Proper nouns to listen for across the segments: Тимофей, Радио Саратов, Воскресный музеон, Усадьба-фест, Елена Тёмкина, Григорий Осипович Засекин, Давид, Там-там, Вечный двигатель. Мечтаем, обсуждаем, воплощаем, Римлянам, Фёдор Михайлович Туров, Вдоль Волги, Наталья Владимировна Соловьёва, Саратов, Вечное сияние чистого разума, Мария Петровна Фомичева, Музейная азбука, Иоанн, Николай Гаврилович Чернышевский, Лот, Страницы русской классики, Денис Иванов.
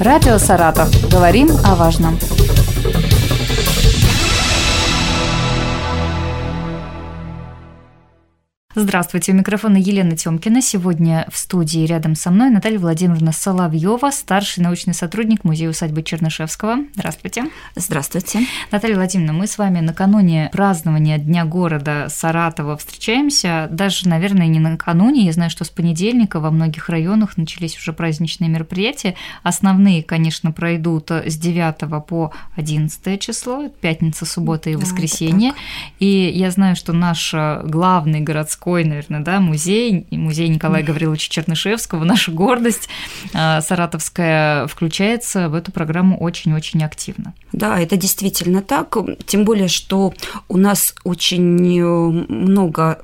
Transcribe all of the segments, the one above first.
Радио Саратов. Говорим о важном. Здравствуйте, у микрофона Елена Тёмкина. Сегодня в студии рядом со мной Наталья Владимировна Соловьёва, старший научный сотрудник Музея усадьбы Чернышевского. Здравствуйте. Здравствуйте. Наталья Владимировна, мы с вами накануне празднования Дня города Саратова встречаемся, даже, наверное, не накануне. Я знаю, что с понедельника во многих районах начались уже праздничные мероприятия. Основные, конечно, пройдут с 9 по 11 число, пятница, суббота и воскресенье. И я знаю, что наш главный городской, наверное, да, музей Николая Гавриловича Чернышевского, наша гордость саратовская, включается в эту программу очень-очень активно. Да, это действительно так, тем более, что у нас очень много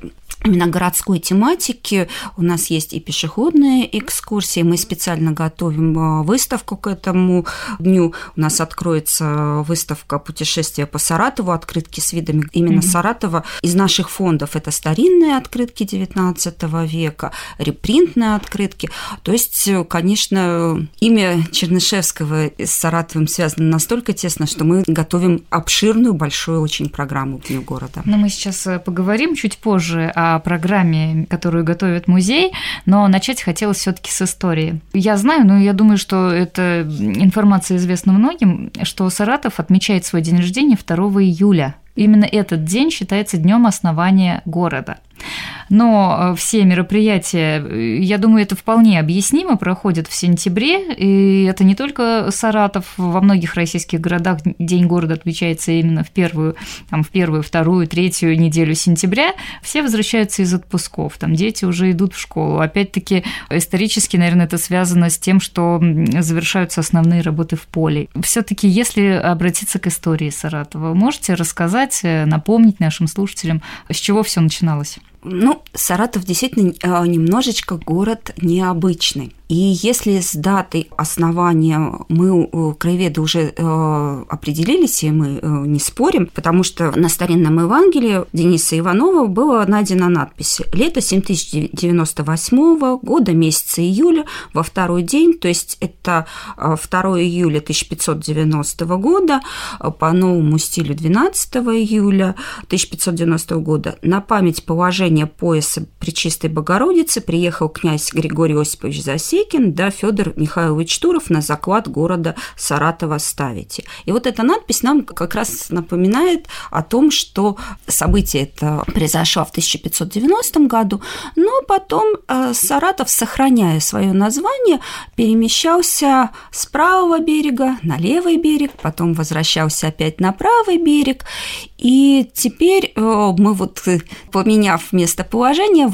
именно городской тематики. У нас есть и пешеходные экскурсии. Мы специально готовим выставку к этому дню. У нас откроется выставка «Путешествия по Саратову», открытки с видами именно Саратова. Из наших фондов это старинные открытки XIX века, репринтные открытки. То есть, конечно, имя Чернышевского с Саратовым связано настолько тесно, что мы готовим обширную, большую очень программу к Дню города. Но мы сейчас поговорим чуть позже о программе, которую готовит музей, но начать хотелось все-таки с истории. Я знаю, но я думаю, что эта информация известна многим, что Саратов отмечает свой день рождения 2 июля. Именно этот день считается днем основания города. Но все мероприятия, я думаю, это вполне объяснимо, проходят в сентябре, и это не только Саратов, во многих российских городах День города отмечается именно в первую, вторую, третью неделю сентября, все возвращаются из отпусков, там дети уже идут в школу, опять-таки исторически, наверное, это связано с тем, что завершаются основные работы в поле. Все-таки, если обратиться к истории Саратова, можете рассказать, напомнить нашим слушателям, с чего все начиналось? Саратов действительно немножечко город необычный. И если с датой основания мы, краеведы, уже определились, и мы не спорим, потому что на старинном Евангелии Дениса Иванова была найдена надпись «Лето 7098 года, месяца июля, во второй день», то есть это 2 июля 1590 года, по новому стилю 12 июля 1590 года. На память положения пояса Пречистой Богородицы приехал князь Григорий Осипович Засекин, да Фёдор Михайлович Туров на заклад города Саратова ставите. И вот эта надпись нам как раз напоминает о том, что событие это произошло в 1590 году, но потом Саратов, сохраняя свое название, перемещался с правого берега на левый берег, потом возвращался опять на правый берег, и теперь мы поменяв местоположение,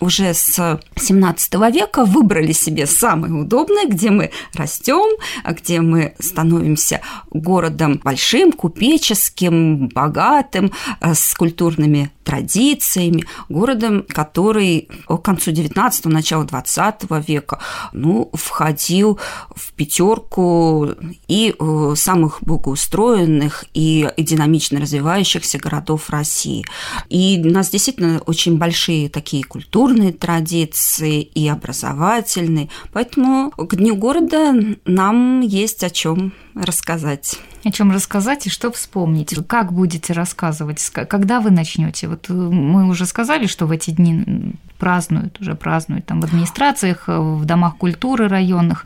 уже с 17 века выбрали себе самое удобное, где мы растем, где мы становимся городом большим, купеческим, богатым, с культурными традициями, городом, который к концу 19-го, началу 20 века входил в пятерку и самых благоустроенных и динамично развивающихся городов России. И у нас действительно очень большие такие культурные традиции и образовательные, поэтому к Дню города нам есть о чем рассказать. О чем рассказать и что вспомнить? Как будете рассказывать? Когда вы начнете? Мы уже сказали, что в эти дни празднуют там в администрациях, в домах культуры районных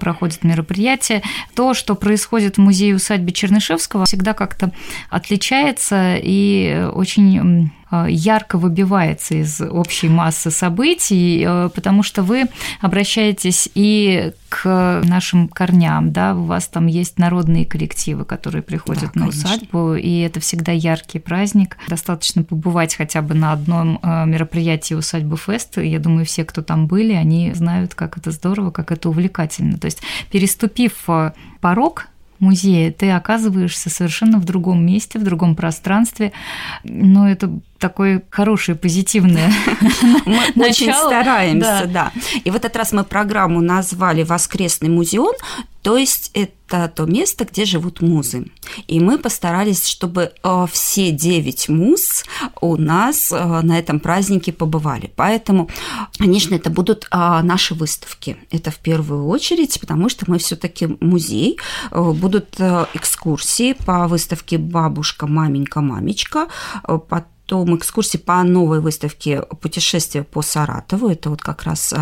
проходят мероприятия. То, что происходит в музее-усадьбе Чернышевского, всегда как-то отличается и очень ярко выбивается из общей массы событий, потому что вы обращаетесь и к нашим корням, да, у вас там есть народные коллективы, которые приходят на усадьбу, и это всегда яркий праздник. Достаточно побывать хотя бы на одном мероприятии «Усадьба-фест», я думаю, все, кто там были, они знают, как это здорово, как это увлекательно. То есть, переступив порог музея, ты оказываешься совершенно в другом месте, в другом пространстве, но это такое хорошее, позитивное мы начало. Очень стараемся, да. И в этот раз мы программу назвали «Воскресный музеон», то есть это то место, где живут музы. И мы постарались, чтобы все 9 муз у нас на этом празднике побывали. Поэтому, конечно, это будут наши выставки. Это в первую очередь, потому что мы все-таки музей. Будут экскурсии по выставке «Бабушка, маменька, мамечка», потом экскурсии по новой выставке «Путешествия по Саратову». Это вот как раз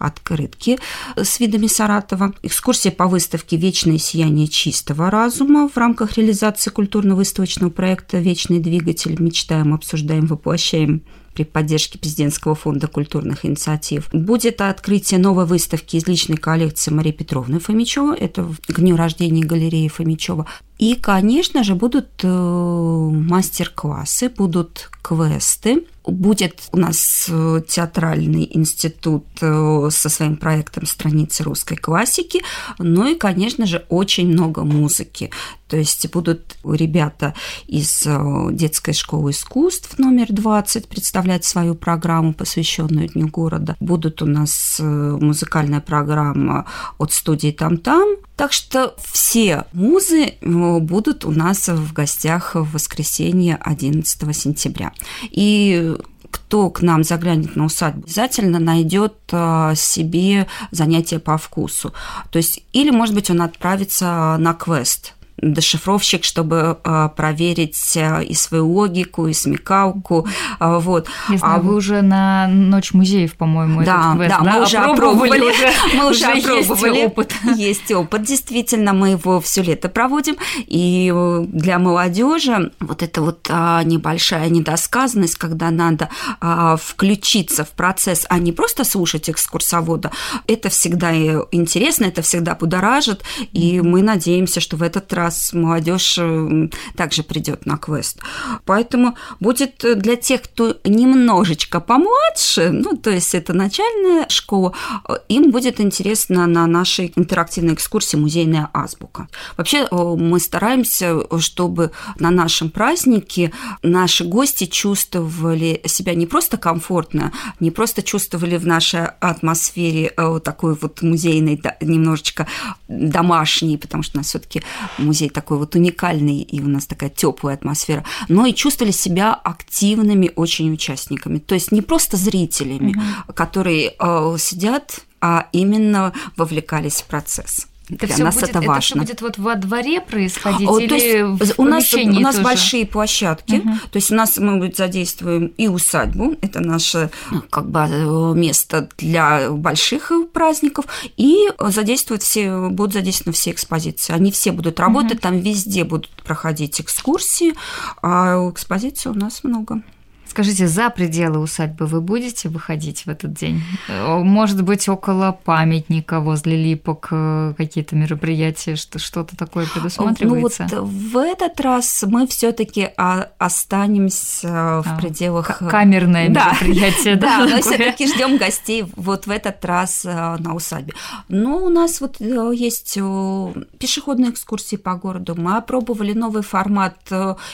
открытки с видами Саратова. Экскурсия по выставке «Вечное сияние чистого разума» в рамках реализации культурно-выставочного проекта «Вечный двигатель. Мечтаем, обсуждаем, воплощаем» при поддержке Президентского фонда культурных инициатив. Будет открытие новой выставки из личной коллекции Марии Петровны Фомичева. Это к дню рождения галереи Фомичева. И, конечно же, будут мастер-классы, будут квесты. Будет у нас театральный институт со своим проектом «Страницы русской классики», ну и, конечно же, очень много музыки. То есть будут ребята из детской школы искусств номер 20 представлять свою программу, посвященную Дню города. Будут у нас музыкальная программа от студии «Там-там». Так что все музы будут у нас в гостях в воскресенье 11 сентября. И кто к нам заглянет на усадьбу, обязательно найдет себе занятие по вкусу. То есть, или, может быть, он отправится на квест, дешифровщик, чтобы проверить и свою логику, и смекалку. Вот. Я знаю, вы уже на Ночь музеев, по-моему, этот квест. Да, мы уже опробовали. Мы уже опробовали. Есть опыт. Действительно, мы его все лето проводим. И для молодежи вот эта вот небольшая недосказанность, когда надо включиться в процесс, а не просто слушать экскурсовода, это всегда интересно, это всегда будоражит. И мы надеемся, что в этот раз молодежь также придет на квест. Поэтому будет для тех, кто немножечко помладше, ну, то есть это начальная школа, им будет интересно на нашей интерактивной экскурсии «Музейная азбука». Вообще мы стараемся, чтобы на нашем празднике наши гости чувствовали себя не просто комфортно, не просто чувствовали в нашей атмосфере такой вот музейной, немножечко домашней, потому что у нас все-таки музей такой вот уникальный, и у нас такая теплая атмосфера, но и чувствовали себя активными очень участниками, то есть не просто зрителями, которые сидят, а именно вовлекались в процесс. Это все будет вот во дворе происходить, или в помещении? У нас тоже большие площадки, то есть у нас мы задействуем и усадьбу, это наше как бы место для больших праздников, и будут задействованы все экспозиции. Они все будут работать, там везде будут проходить экскурсии, а экспозиций у нас много. Скажите, за пределы усадьбы вы будете выходить в этот день? Может быть, около памятника, возле липок, какие-то мероприятия, что-то такое предусматривается? Ну вот в этот раз мы все-таки останемся в пределах... Камерное мероприятие, да? Да, но все-таки ждем гостей вот в этот раз на усадьбе. Но у нас вот есть пешеходные экскурсии по городу. Мы опробовали новый формат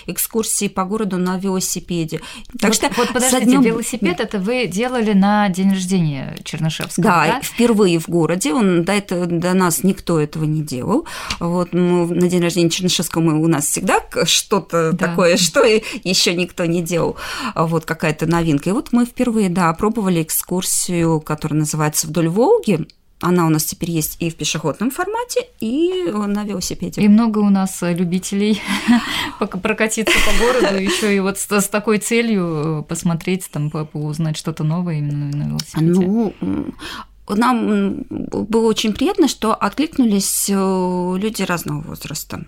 экскурсии по городу на велосипеде. Так вот, что подождите, велосипед это вы делали на день рождения Чернышевского, да? Впервые в городе, до нас никто этого не делал. Вот, на день рождения Чернышевского у нас всегда что-то такое, что еще никто не делал, вот какая-то новинка. И вот мы впервые, пробовали экскурсию, которая называется «Вдоль Волги». Она у нас теперь есть и в пешеходном формате, и на велосипеде. И много у нас любителей прокатиться по городу, еще и вот с такой целью посмотреть, там, узнать что-то новое именно на велосипеде. Нам было очень приятно, что откликнулись люди разного возраста.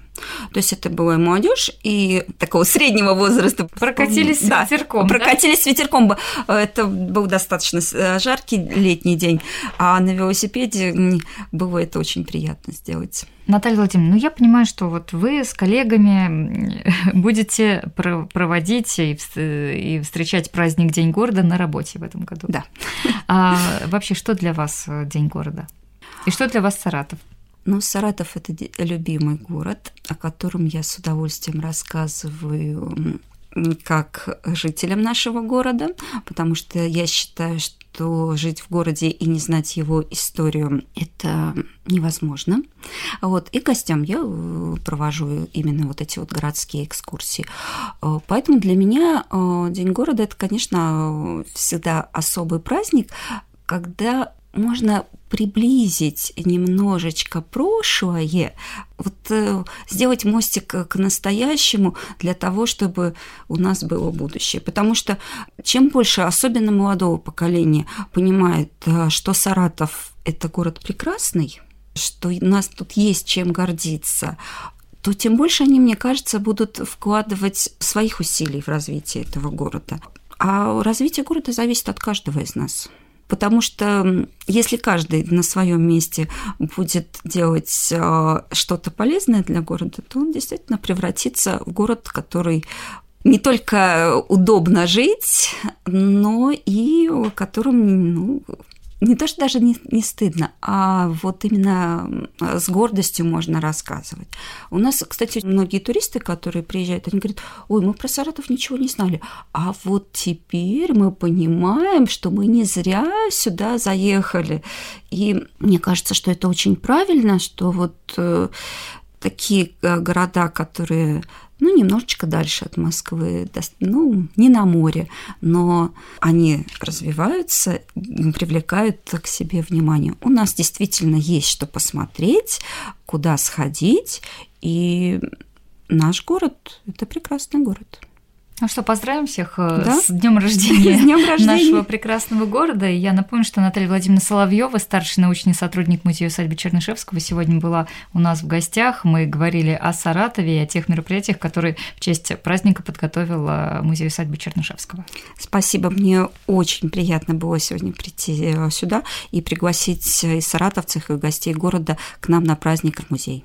То есть это была и молодежь, и такого среднего возраста. Прокатились с ветерком. Прокатились с ветерком. Это был достаточно жаркий летний день, а на велосипеде было это очень приятно сделать. Наталья Владимировна, я понимаю, что вот вы с коллегами будете проводить и встречать праздник День города на работе в этом году. Да. А вообще, что для вас День города? И что для вас Саратов? Саратов – это любимый город, о котором я с удовольствием рассказываю как жителям нашего города, потому что я считаю, что жить в городе и не знать его историю – это невозможно. Вот. И гостям я провожу именно вот эти вот городские экскурсии. Поэтому для меня День города – это, конечно, всегда особый праздник, когда можно приблизить немножечко прошлое, вот сделать мостик к настоящему для того, чтобы у нас было будущее. Потому что чем больше, особенно молодого поколения, понимает, что Саратов – это город прекрасный, что у нас тут есть чем гордиться, то тем больше они, мне кажется, будут вкладывать своих усилий в развитие этого города. А развитие города зависит от каждого из нас. Потому что если каждый на своем месте будет делать что-то полезное для города, то он действительно превратится в город, который не только удобно жить, но и которым, не то что даже не стыдно, а вот именно с гордостью можно рассказывать. У нас, кстати, многие туристы, которые приезжают, они говорят: ой, мы про Саратов ничего не знали, а вот теперь мы понимаем, что мы не зря сюда заехали. И мне кажется, что это очень правильно, что вот такие города, которые, немножечко дальше от Москвы, не на море, но они развиваются, привлекают к себе внимание. У нас действительно есть что посмотреть, куда сходить, и наш город – это прекрасный город. Ну что, поздравим всех с днем рождения нашего прекрасного города. И я напомню, что Наталья Владимировна Соловьёва, старший научный сотрудник музея усадьбы Чернышевского, сегодня была у нас в гостях. Мы говорили о Саратове и о тех мероприятиях, которые в честь праздника подготовил музей усадьбы Чернышевского. Спасибо. Мне очень приятно было сегодня прийти сюда и пригласить и саратовцев, и гостей города к нам на праздник в музей.